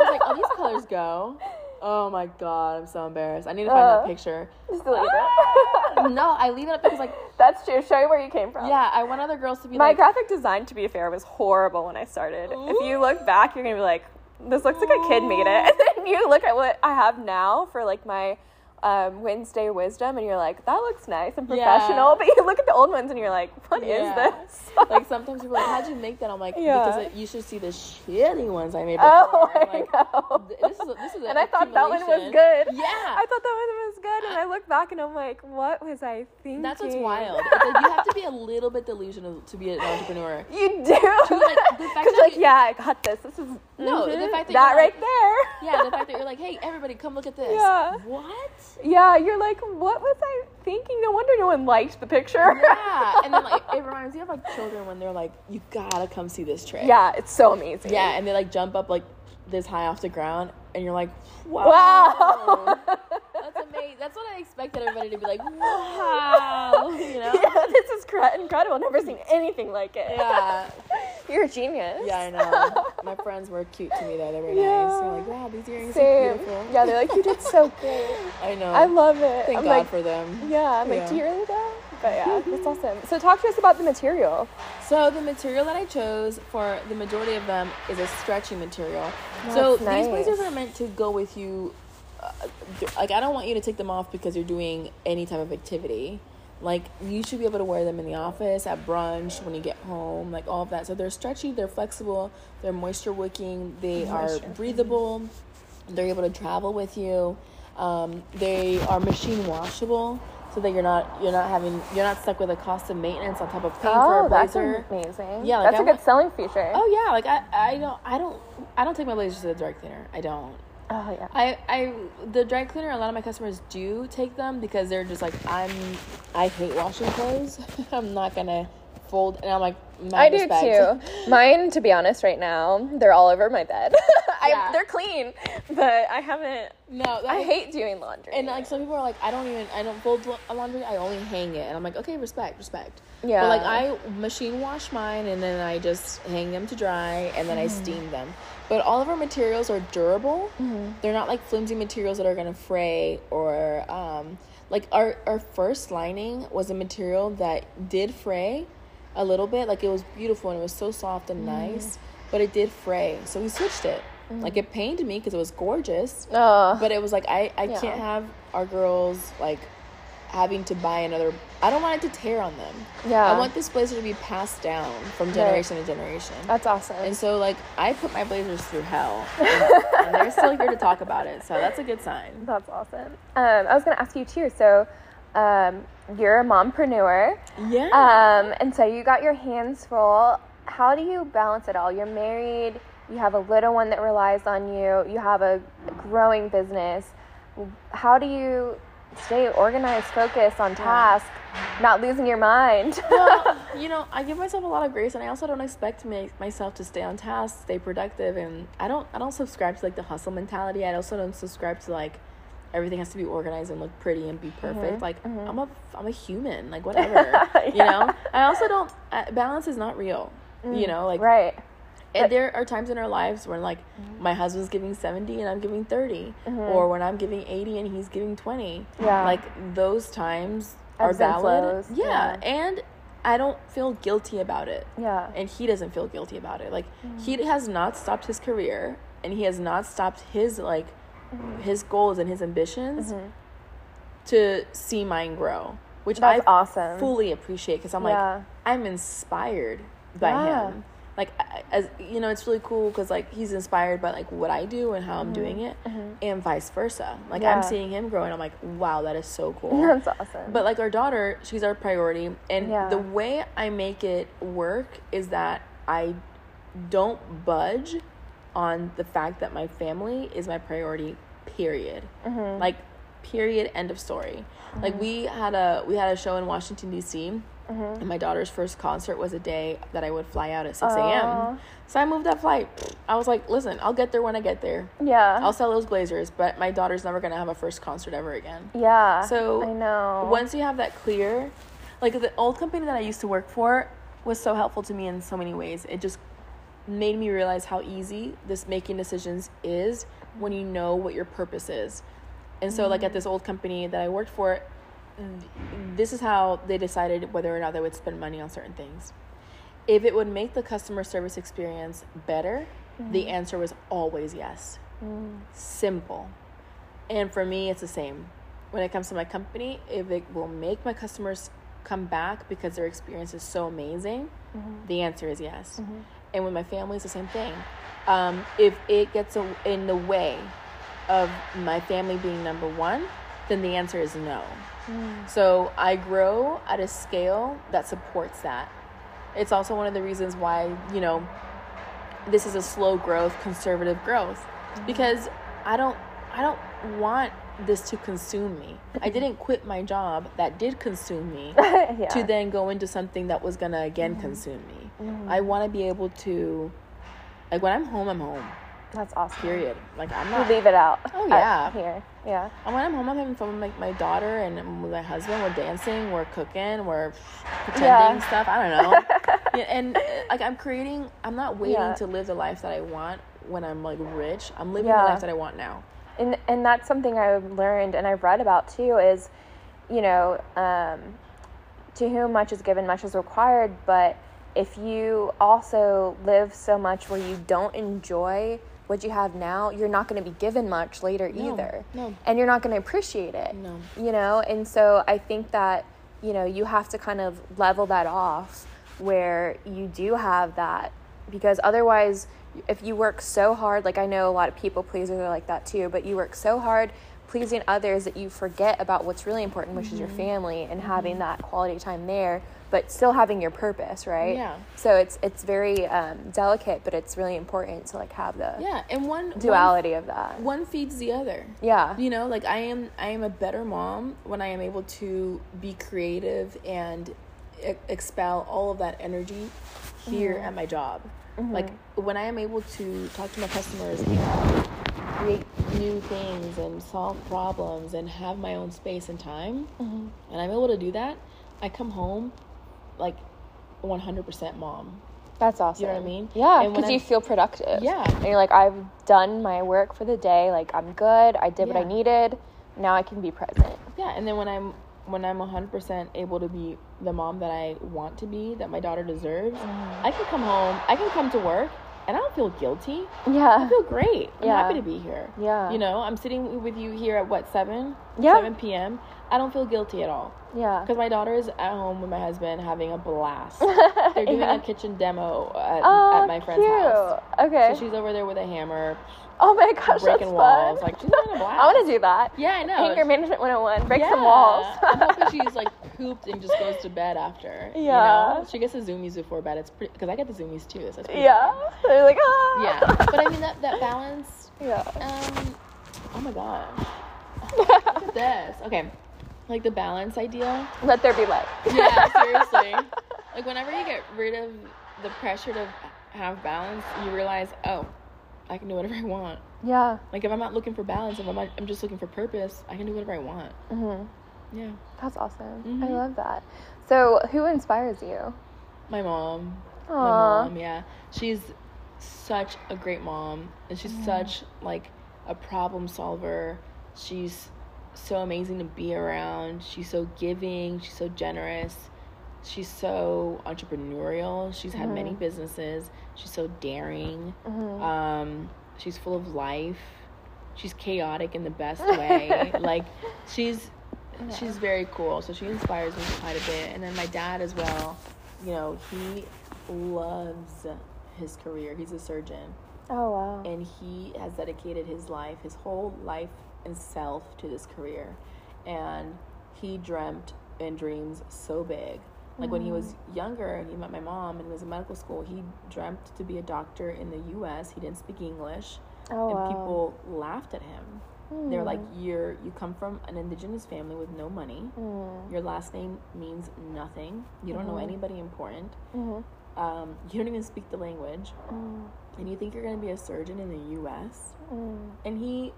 like, oh, these colors go. Oh, my God. I'm so embarrassed. I need to find that picture. Just delete it. No, I leave it up because, like... That's true. Show you where you came from. Yeah, I want other girls to be my graphic design, to be fair, was horrible when I started. Ooh. If you look back, you're going to be like, this looks like a kid made it. And then you look at what I have now for, like, my... Wednesday wisdom, and you're like, that looks nice and professional, but you look at the old ones and you're like, what is this? Like sometimes people are like, how'd you make that? I'm like, because you should see the shitty ones I made before. Oh, I know. This is and I thought that one was good. Yeah. I thought that one was good, and I look back and I'm like, what was I thinking? That's what's wild. It's like you have to be a little bit delusional to be an entrepreneur. You do. I got this. This is no. The fact that that right there. Yeah, the fact that you're like, hey, everybody, come look at this. Yeah. What? Yeah, you're like, what was I thinking? No wonder no one liked the picture. Yeah, and then like it reminds me of like children when they're like, you gotta come see this trick. Yeah, it's so amazing. Yeah, and they like jump up like this high off the ground, and you're like, wow. That's amazing. That's what I expected everybody to be like, wow. You know? Yeah, this is incredible. I've never seen anything like it. Yeah. You're a genius. Yeah, I know. My friends were cute to me though. They were nice. They're like, wow, these earrings are beautiful. Yeah, they're like, you did so great. I know. I love it. Thank God for them. Yeah, I'm like, do you really though? But yeah, that's awesome. So talk to us about the material. So the material that I chose for the majority of them is a stretchy material. That's nice. These blazers are meant to go with you. Like, I don't want you to take them off because you're doing any type of activity. Like, you should be able to wear them in the office, at brunch, when you get home, like, all of that. So they're stretchy, they're flexible, they're moisture-wicking, they are breathable, they're able to travel with you. They are machine washable, so that you're not stuck with a cost of maintenance on top of paying for a blazer. Oh, that's amazing. Yeah, like, that's a good selling feature. Oh yeah, like I don't take my blazers to the dry cleaner. I don't. Oh yeah. The dry cleaner, a lot of my customers do take them because they're just like, I hate washing clothes. I'm not gonna fold, and I'm like, I do too. Mine, to be honest, right now they're all over my bed. They're clean, but I haven't. No, I hate doing laundry. And like some people are like, I don't fold laundry. I only hang it, and I'm like, okay, respect. Yeah. But like I machine wash mine, and then I just hang them to dry, and then I steam them. But all of our materials are durable. Mm-hmm. They're not like flimsy materials that are gonna fray or like our first lining was a material that did fray a little bit. Like it was beautiful and it was so soft and nice, but it did fray. So we switched it. Mm-hmm. Like, it pained me because it was gorgeous. But it was like, I can't have our girls, like, having to buy another. I don't want it to tear on them. Yeah. I want this blazer to be passed down from generation to generation. That's awesome. And so, like, I put my blazers through hell. And they're still here to talk about it. So that's a good sign. That's awesome. I was going to ask you, too. So, you're a mompreneur. Yeah. And so you got your hands full. How do you balance it all? You're married. You have a little one that relies on you. You have a growing business. How do you stay organized, focused on task, not losing your mind? Well, you know, I give myself a lot of grace, and I also don't expect myself to stay on task, stay productive, and I don't subscribe to, like, the hustle mentality. I also don't subscribe to, like, everything has to be organized and look pretty and be perfect. Mm-hmm. Like, mm-hmm. I'm a human, like, whatever. You know? I also don't, balance is not real, you know? Like, right. And there are times in our lives when, like, mm-hmm. my husband's giving 70 and I'm giving 30. Mm-hmm. Or when I'm giving 80 and he's giving 20. Yeah. Like, those times are valid. Yeah. And I don't feel guilty about it. Yeah. And he doesn't feel guilty about it. Like, mm-hmm. he has not stopped his career. And he has not stopped his, like, mm-hmm. his goals and his ambitions mm-hmm. to see mine grow. Which that's I awesome. Fully appreciate. Because I'm like, I'm inspired by him. Like, as you know, it's really cool because, like, he's inspired by, like, what I do and how mm-hmm. I'm doing it mm-hmm. and vice versa. Like, I'm seeing him grow and I'm like, wow, that is so cool. That's awesome. But, like, our daughter, she's our priority. And the way I make it work is that I don't budge on the fact that my family is my priority, period. Mm-hmm. Like, period, end of story. Mm-hmm. Like, we had a show in Washington, D.C., mm-hmm. and my daughter's first concert was a day that I would fly out at 6 a.m. So I moved that flight. I was like, listen, I'll get there when I get there. Yeah. I'll sell those blazers, but my daughter's never going to have a first concert ever again. Yeah. So I know. Once you have that clear, like, the old company that I used to work for was so helpful to me in so many ways. It just made me realize how easy this making decisions is when you know what your purpose is. And so, like, at this old company that I worked for, this is how they decided whether or not they would spend money on certain things. If it would make the customer service experience better, mm-hmm. the answer was always yes. Mm. Simple. And for me, it's the same. When it comes to my company, if it will make my customers come back because their experience is so amazing, mm-hmm. the answer is yes. Mm-hmm. And with my family, it's the same thing. If it gets in the way of my family being number one, then the answer is no. Mm. So I grow at a scale that supports that. It's also one of the reasons why, you know, this is a slow growth, conservative growth, mm-hmm. because I don't want this to consume me. I didn't quit my job that did consume me to then go into something that was going to again mm-hmm. consume me. Mm-hmm. I want to be able to, like, when I'm home, I'm home. That's awesome. Period. Like, I'm not. You leave it out. Oh, yeah. Here. Yeah. And when I'm home, I'm having fun with, like, my daughter and with my husband. We're dancing. We're cooking. We're pretending stuff. I don't know. Yeah, and, like, I'm creating. I'm not waiting to live the life that I want when I'm, like, rich. I'm living the life that I want now. And that's something I've learned and I've read about, too, is, you know, to whom much is given, much is required. But if you also live so much where you don't enjoy what you have now, you're not going to be given much later either. No. And you're not going to appreciate it. No. You know, and so I think that, you know, you have to kind of level that off where you do have that, because otherwise if you work so hard, like, I know a lot of people pleasers are like that too, but you work so hard pleasing others that you forget about what's really important, which mm-hmm. is your family and mm-hmm. having that quality time there, but still having your purpose, right? Yeah. So it's very delicate, but it's really important to, like, have the and one duality of that. One feeds the other. Yeah. You know, like, I am a better mom when I am able to be creative and expel all of that energy here mm-hmm. at my job. Mm-hmm. Like, when I am able to talk to my customers and create new things and solve problems and have my own space and time, mm-hmm. and I'm able to do that, I come home like 100% mom. That's awesome. You know what I mean? Yeah, because you feel productive. Yeah. And you're like, I've done my work for the day. Like, I'm good. I did what I needed. Now I can be present. Yeah, and then when I'm 100% able to be the mom that I want to be, that my daughter deserves, mm-hmm. I can come home. I can come to work. and I don't feel guilty. Yeah. I feel great. I'm happy to be here. Yeah. You know, I'm sitting with you here at what, 7? Yeah. 7 p.m. I don't feel guilty at all. Yeah. Because my daughter is at home with my husband having a blast. They're doing a kitchen demo at my friend's house. Okay. So she's over there with a hammer. Oh my gosh, breaking that's walls. Fun. Like, she's having a blast. I want to do that. Yeah, I know. Anger management 101. Break some walls. I'm hoping she's like pooped and just goes to bed after. Yeah. You know? She gets the zoomies before bed. It's pretty, because I get the zoomies too. So yeah. Fun. They're like, ah. Yeah. But I mean, that balance. Yeah. Oh my gosh. Look at this. Okay. Like the balance idea. Let there be light. Yeah, seriously. Like whenever you get rid of the pressure to have balance, you realize, oh, I can do whatever I want. Yeah. Like if I'm not looking for balance, if I'm just looking for purpose, I can do whatever I want. Mm-hmm. Yeah. That's awesome. Mm-hmm. I love that. So who inspires you? My mom. Aww. My mom, yeah. She's such a great mom, and she's such like a problem solver. She's so amazing to be around. She's so giving, she's so generous, she's so entrepreneurial. She's had many businesses. She's so daring. She's full of life. She's chaotic in the best way. Like she's very cool, so she inspires me quite a bit. And then my dad as well, you know, he loves his career. He's a surgeon. Oh wow. And he has dedicated his whole life and self to this career, and he dreamt and dreams so big. Like when he was younger and he met my mom and he was in medical school, he dreamt to be a doctor in the U.S. He didn't speak English. Oh, and wow. People laughed at him. They were like, you come from an indigenous family with no money. Your last name means nothing. You don't know anybody important. You don't even speak the language. And you think you're going to be a surgeon in the U.S.? And he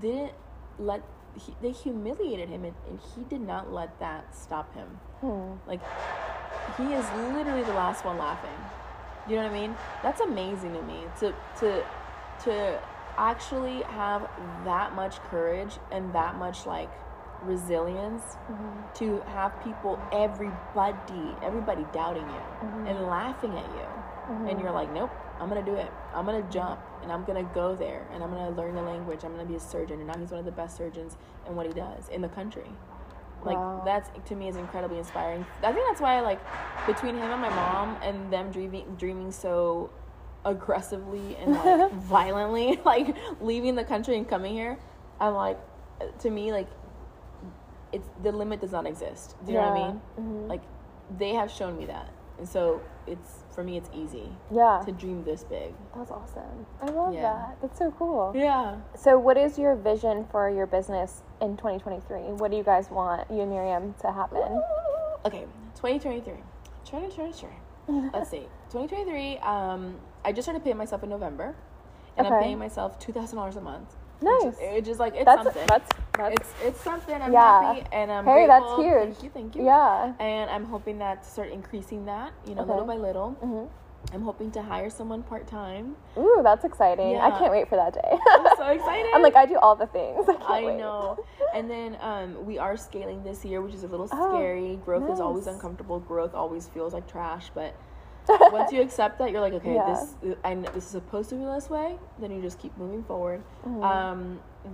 didn't let they humiliated him, and he did not let that stop him. Like, he is literally the last one laughing. You know what I mean? That's amazing to me, to actually have that much courage and that much like resilience to have people, everybody doubting you and laughing at you, and you're like, nope, I'm gonna do it. I'm gonna jump, and I'm gonna go there, and I'm gonna learn the language. I'm gonna be a surgeon, and now he's one of the best surgeons in what he does in the country. Like, wow. That's, to me, is incredibly inspiring. I think that's why, like, between him and my mom, and them dreaming so aggressively and like violently, like leaving the country and coming here, I'm like, to me, like, it's the limit does not exist. Do you know what I mean? Like, they have shown me that, and so. It's, for me, it's easy to dream this big. That's awesome. I love that. That's so cool. Yeah. So what is your vision for your business in 2023? What do you guys want, you and Miriam, to happen? Okay, 2023. Let's see. 2023, I just started paying myself in November, and I'm paying myself $2,000 a month. Nice. It's just like, something. It's something. I'm happy, and I'm grateful. Hey, that's huge. Thank you. Yeah. And I'm hoping that to start increasing that, you know, little by little. I'm hoping to hire someone part-time. Ooh, that's exciting. Yeah. I can't wait for that day. I'm so excited. I'm like, I do all the things. I can't wait. Know. And then we are scaling this year, which is a little scary. Growth is always uncomfortable. Growth always feels like trash, but once you accept that, you're like, okay, this is supposed to be this way, then you just keep moving forward.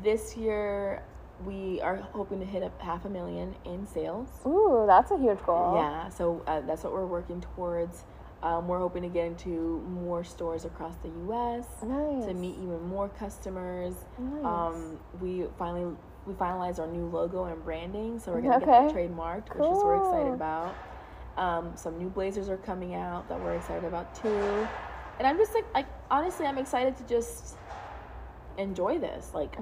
This year, we are hoping to hit up 500,000 in sales. Ooh, that's a huge goal. Yeah, so that's what we're working towards. We're hoping to get into more stores across the U.S. Nice. To meet even more customers. Nice. We finalized our new logo and branding, so we're going to get that trademarked, cool. Which is we're excited about. Some new blazers are coming out that we're excited about too, and I'm just like, honestly, I'm excited to just enjoy this. Like,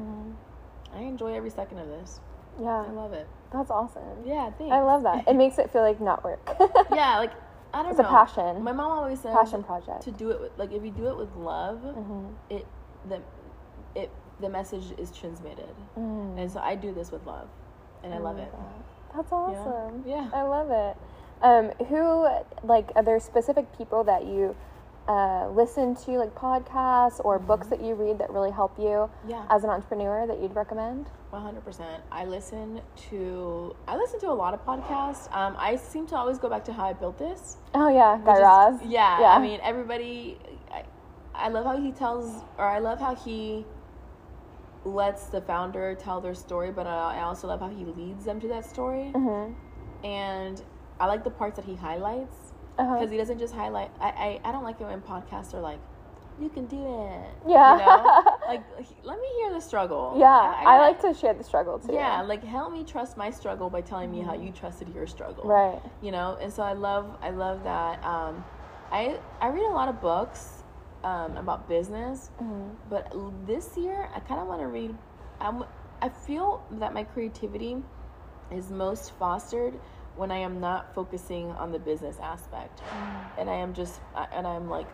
I enjoy every second of this. Yeah, I love it. That's awesome. Yeah, thanks. I love that. It makes it feel like not work. Yeah, like I don't know. It's a passion. My mom always says passion project. To do it with, like, if you do it with love, the message is transmitted, and so I do this with love, and I love it. That's awesome. Yeah, I love it. Who, like, are there specific people that you listen to, like podcasts or books that you read that really help you as an entrepreneur that you'd recommend? 100%. I listen to a lot of podcasts. I seem to always go back to How I Built This. Oh, yeah. Guy Raz. Yeah. I mean, everybody, I love how he lets the founder tell their story, but I also love how he leads them to that story. Mm-hmm. And I like the parts that he highlights, because he doesn't just highlight. I don't like it when podcasts are like, you can do it. Yeah. You know? Like, let me hear the struggle. Yeah. I like to share the struggle too. Yeah. Like, help me trust my struggle by telling me how you trusted your struggle. Right. You know? And so I love that. I read a lot of books about business, but this year I kind of want to read. I feel that my creativity is most fostered when I am not focusing on the business aspect, and I'm like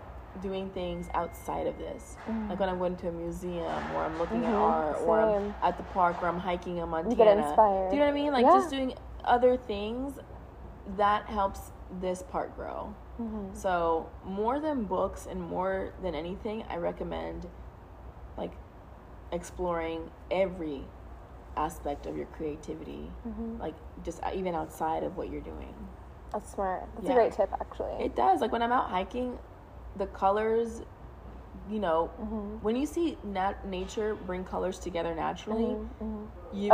doing things outside of this, like when I'm going to a museum, or I'm looking at art, or I'm at the park, or I'm hiking in Montana. You get inspired. Do you know what I mean? Like, just doing other things that helps this part grow. So more than books and more than anything, I recommend like exploring every aspect of your creativity, like just even outside of what you're doing. That's smart. That's a great tip, actually. It does. Like, when I'm out hiking, the colors, you know, when you see nature bring colors together naturally, you,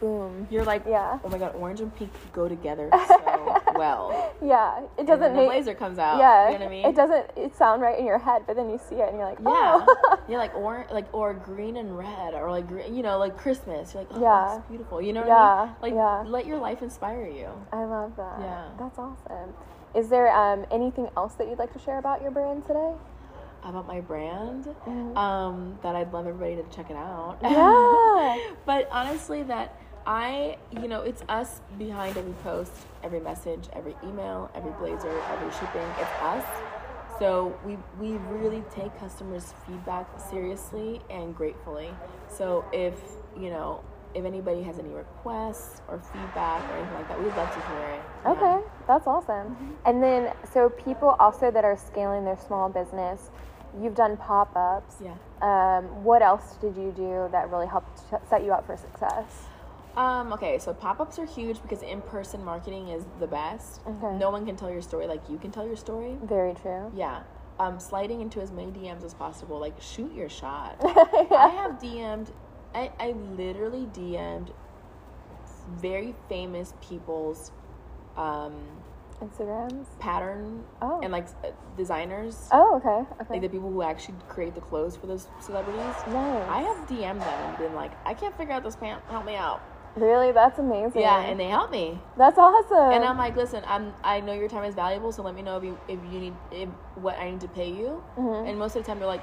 boom, you're like, oh my god, orange and pink go together so well. Yeah, it doesn't make the blazer comes out. Yeah, you know what I mean? It doesn't. It sound right in your head, but then you see it and you're like, oh. Yeah, you're like orange, like, or green and red, or like, you know, like Christmas. You're like, oh, that's beautiful. You know what I mean? Like, let your life inspire you. I love that. Yeah, that's awesome. Is there anything else that you'd like to share about your brand today? About my brand, that I'd love everybody to check it out. Yeah. But honestly, that you know, it's us behind every post, every message, every email, every blazer, every shipping. It's us. So we really take customers' feedback seriously and gratefully. So if, you know, if anybody has any requests or feedback or anything like that, we'd love to hear it. Okay, that's awesome. And then, so people also that are scaling their small business, you've done pop-ups. Yeah. What else did you do that really helped set you up for success? Okay, so pop-ups are huge because in-person marketing is the best. Okay. No one can tell your story like you can tell your story. Very true. Yeah. Sliding into as many DMs as possible. Like, shoot your shot. I have DM'd. I literally DM'd very famous people's Instagrams, pattern, and like designers. Oh, okay. Like the people who actually create the clothes for those celebrities. Nice. I have DM'd them and been like, I can't figure out this pant. Help me out. Really? That's amazing. Yeah, and they help me. That's awesome. And I'm like, listen, I know your time is valuable, so let me know if you need what I need to pay you. And most of the time they're like,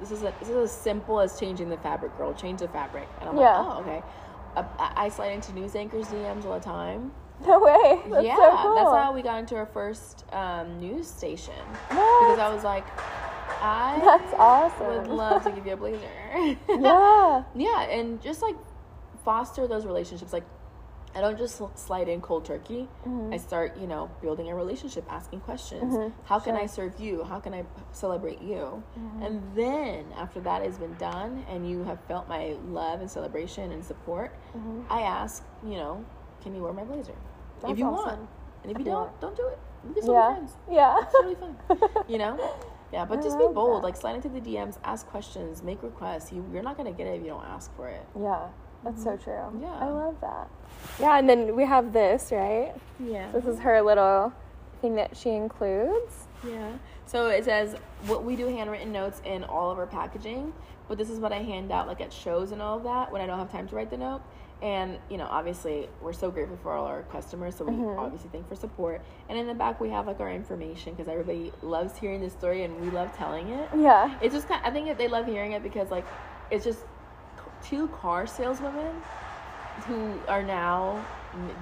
This is as simple as changing the fabric, girl. Change the fabric. And I'm like, oh, okay. I slide into news anchors' DMs all the time. No way. That's so cool. That's how we got into our first news station. What? Because I was like, that's awesome. Would love to give you a blazer. Yeah, and just, like, foster those relationships. Like, I don't just slide in cold turkey. I start, you know, building a relationship, asking questions. How can I serve you? How can I celebrate you? And then after that has been done and you have felt my love and celebration and support, I ask, you know, can you wear my blazer? That's if you awesome. Want. And if you don't do it. We can still be friends. Yeah. It's really fun. You know? Yeah, but just be bold. That. Like, slide into the DMs, ask questions, make requests. You're not going to get it if you don't ask for it. Yeah. That's so true. Yeah. I love that. Yeah, and then we have this, right? Yeah. This is her little thing that she includes. Yeah. So it says, what we do handwritten notes in all of our packaging, but this is what I hand out, like, at shows and all of that when I don't have time to write the note. And, you know, obviously, we're so grateful for all our customers, so we obviously thank for support. And in the back, we have, like, our information, because everybody loves hearing this story, and we love telling it. Yeah. It's just kind of, I think they love hearing it because, like, it's just two car saleswomen who are now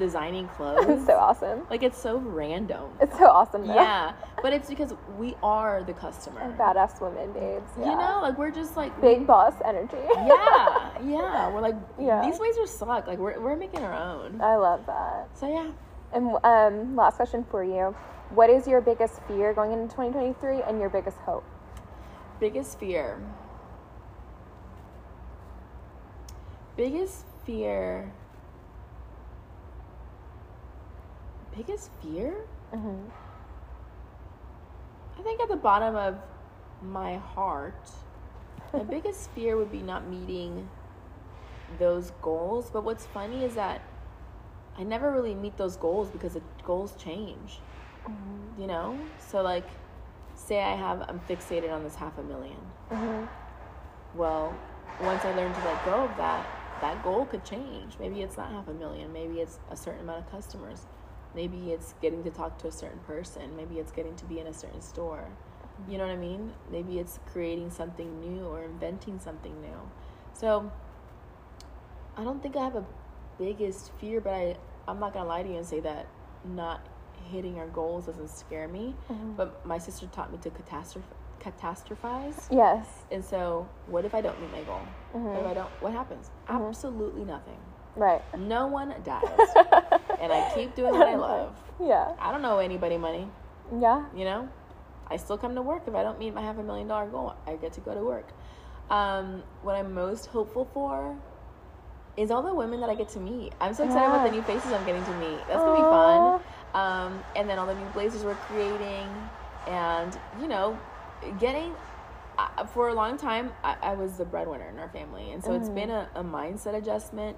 designing clothes. It's so awesome. Like, it's so random. It's so awesome, though. Yeah, but it's because we are the customer. We're badass women, babes. Yeah. You know, like, we're just, like... Big boss energy. Yeah. We're like, these blazers suck. Like, we're making our own. I love that. So, yeah. And last question for you. What is your biggest fear going into 2023 and your biggest hope? Biggest fear... Biggest fear? I think at the bottom of my heart, my biggest fear would be not meeting those goals. But what's funny is that I never really meet those goals because the goals change, you know? So, like, say I'm fixated on this $500,000. Mm-hmm. Well, once I learn to let go of that, that goal could change. Maybe it's not $500,000. Maybe it's a certain amount of customers. Maybe it's getting to talk to a certain person. Maybe it's getting to be in a certain store. You know what I mean? Maybe it's creating something new or inventing something new. So I don't think I have a biggest fear, but I'm not going to lie to you and say that not hitting our goals doesn't scare me. Mm-hmm. But my sister taught me to catastrophize. Yes. And so what if I don't meet my goal? Mm-hmm. What if I don't? What happens? Mm-hmm. Absolutely nothing. Right. No one dies. And I keep doing what I love. Yeah. I don't owe anybody money. Yeah. You know? I still come to work. If I don't meet my $500,000 goal, I get to go to work. What I'm most hopeful for is all the women that I get to meet. I'm so excited about the new faces I'm getting to meet. That's going to be fun. And then all the new blazers we're creating. And, you know, for a long time, I was the breadwinner in our family. And so it's been a mindset adjustment,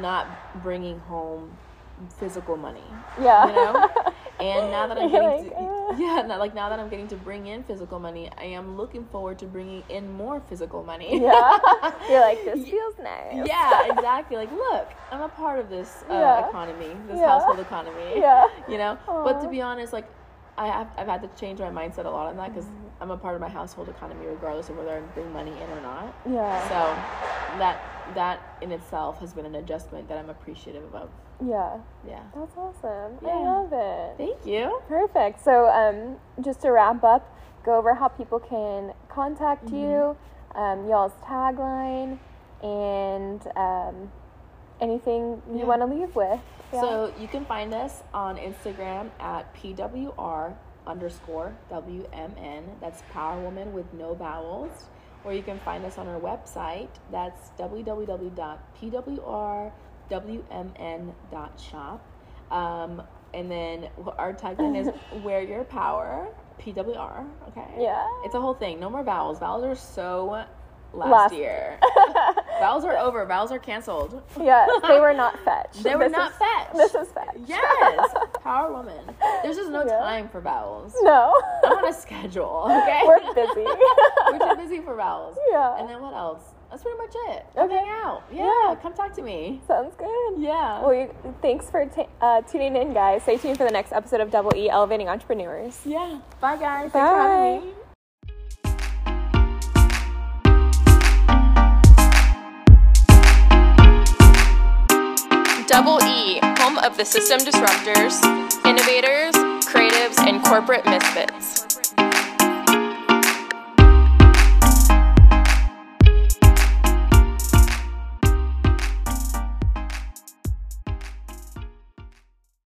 not bringing home physical money. Yeah. You know? And now that I'm now that I'm getting to bring in physical money, I am looking forward to bringing in more physical money. Yeah. You're like, this feels nice. Yeah, exactly. Like, look, I'm a part of this economy, this household economy. Yeah. You know? Aww. But to be honest, like, I've had to change my mindset a lot on that because I'm a part of my household economy regardless of whether I bring money in or not. Yeah. So that in itself has been an adjustment that I'm appreciative of. Yeah. Yeah. That's awesome. Yeah. I love it. Thank you. Perfect. So just to wrap up, go over how people can contact you, y'all's tagline, and anything you want to leave with. Yeah. So you can find us on Instagram at PWR_WMN. That's Power Woman with no vowels. Or you can find us on our website. That's www.pwrwmn.shop. And then our tagline is wear your power, PWR. Okay. Yeah. It's a whole thing. No more vowels. Vowels are so last year. Vowels are over. Vowels are canceled. Yes. They were not fetched. They were not fetched. This is fetched. Yes. Power Woman. There's just no time for vowels. No. I'm on a schedule. Okay. We're busy. We're too busy for vowels. Yeah. And then what else? That's pretty much it. Okay. Hang out. Yeah. Come talk to me. Sounds good. Yeah. Well, thanks for tuning in, guys. Stay tuned for the next episode of Double E Elevating Entrepreneurs. Yeah. Bye, guys. Bye. Thanks for having me. Double E, home of the system disruptors, innovators, creatives, and corporate misfits.